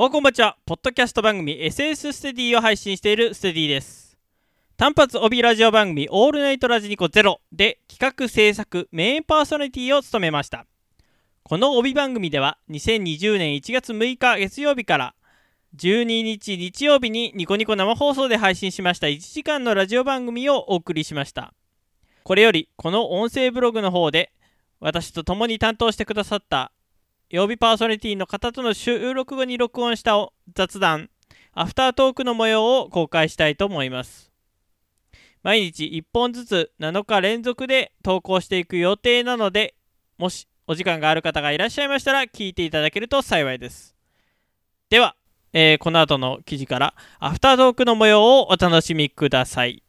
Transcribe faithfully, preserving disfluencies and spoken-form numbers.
おはこんばんちは。ポッドキャスト番組 エスエス ステディを配信しているステディです。単発帯ラジオ番組オールナイトラジニコゼロで企画制作メインパーソナリティを務めました。この帯番組ではにせんにじゅうねんいちがつむいか月曜日からじゅうににち日曜日にニコニコ生放送で配信しましたいちじかんのラジオ番組をお送りしました。これよりこの音声ブログの方で私と共に担当してくださった曜日パーソナリティの方との収録後に録音した雑談、アフタートークの模様を公開したいと思います。毎日いっぽんずつなのか連続で投稿していく予定なので、もしお時間がある方がいらっしゃいましたら聞いていただけると幸いです。では、えー、この後の記事からアフタートークの模様をお楽しみください。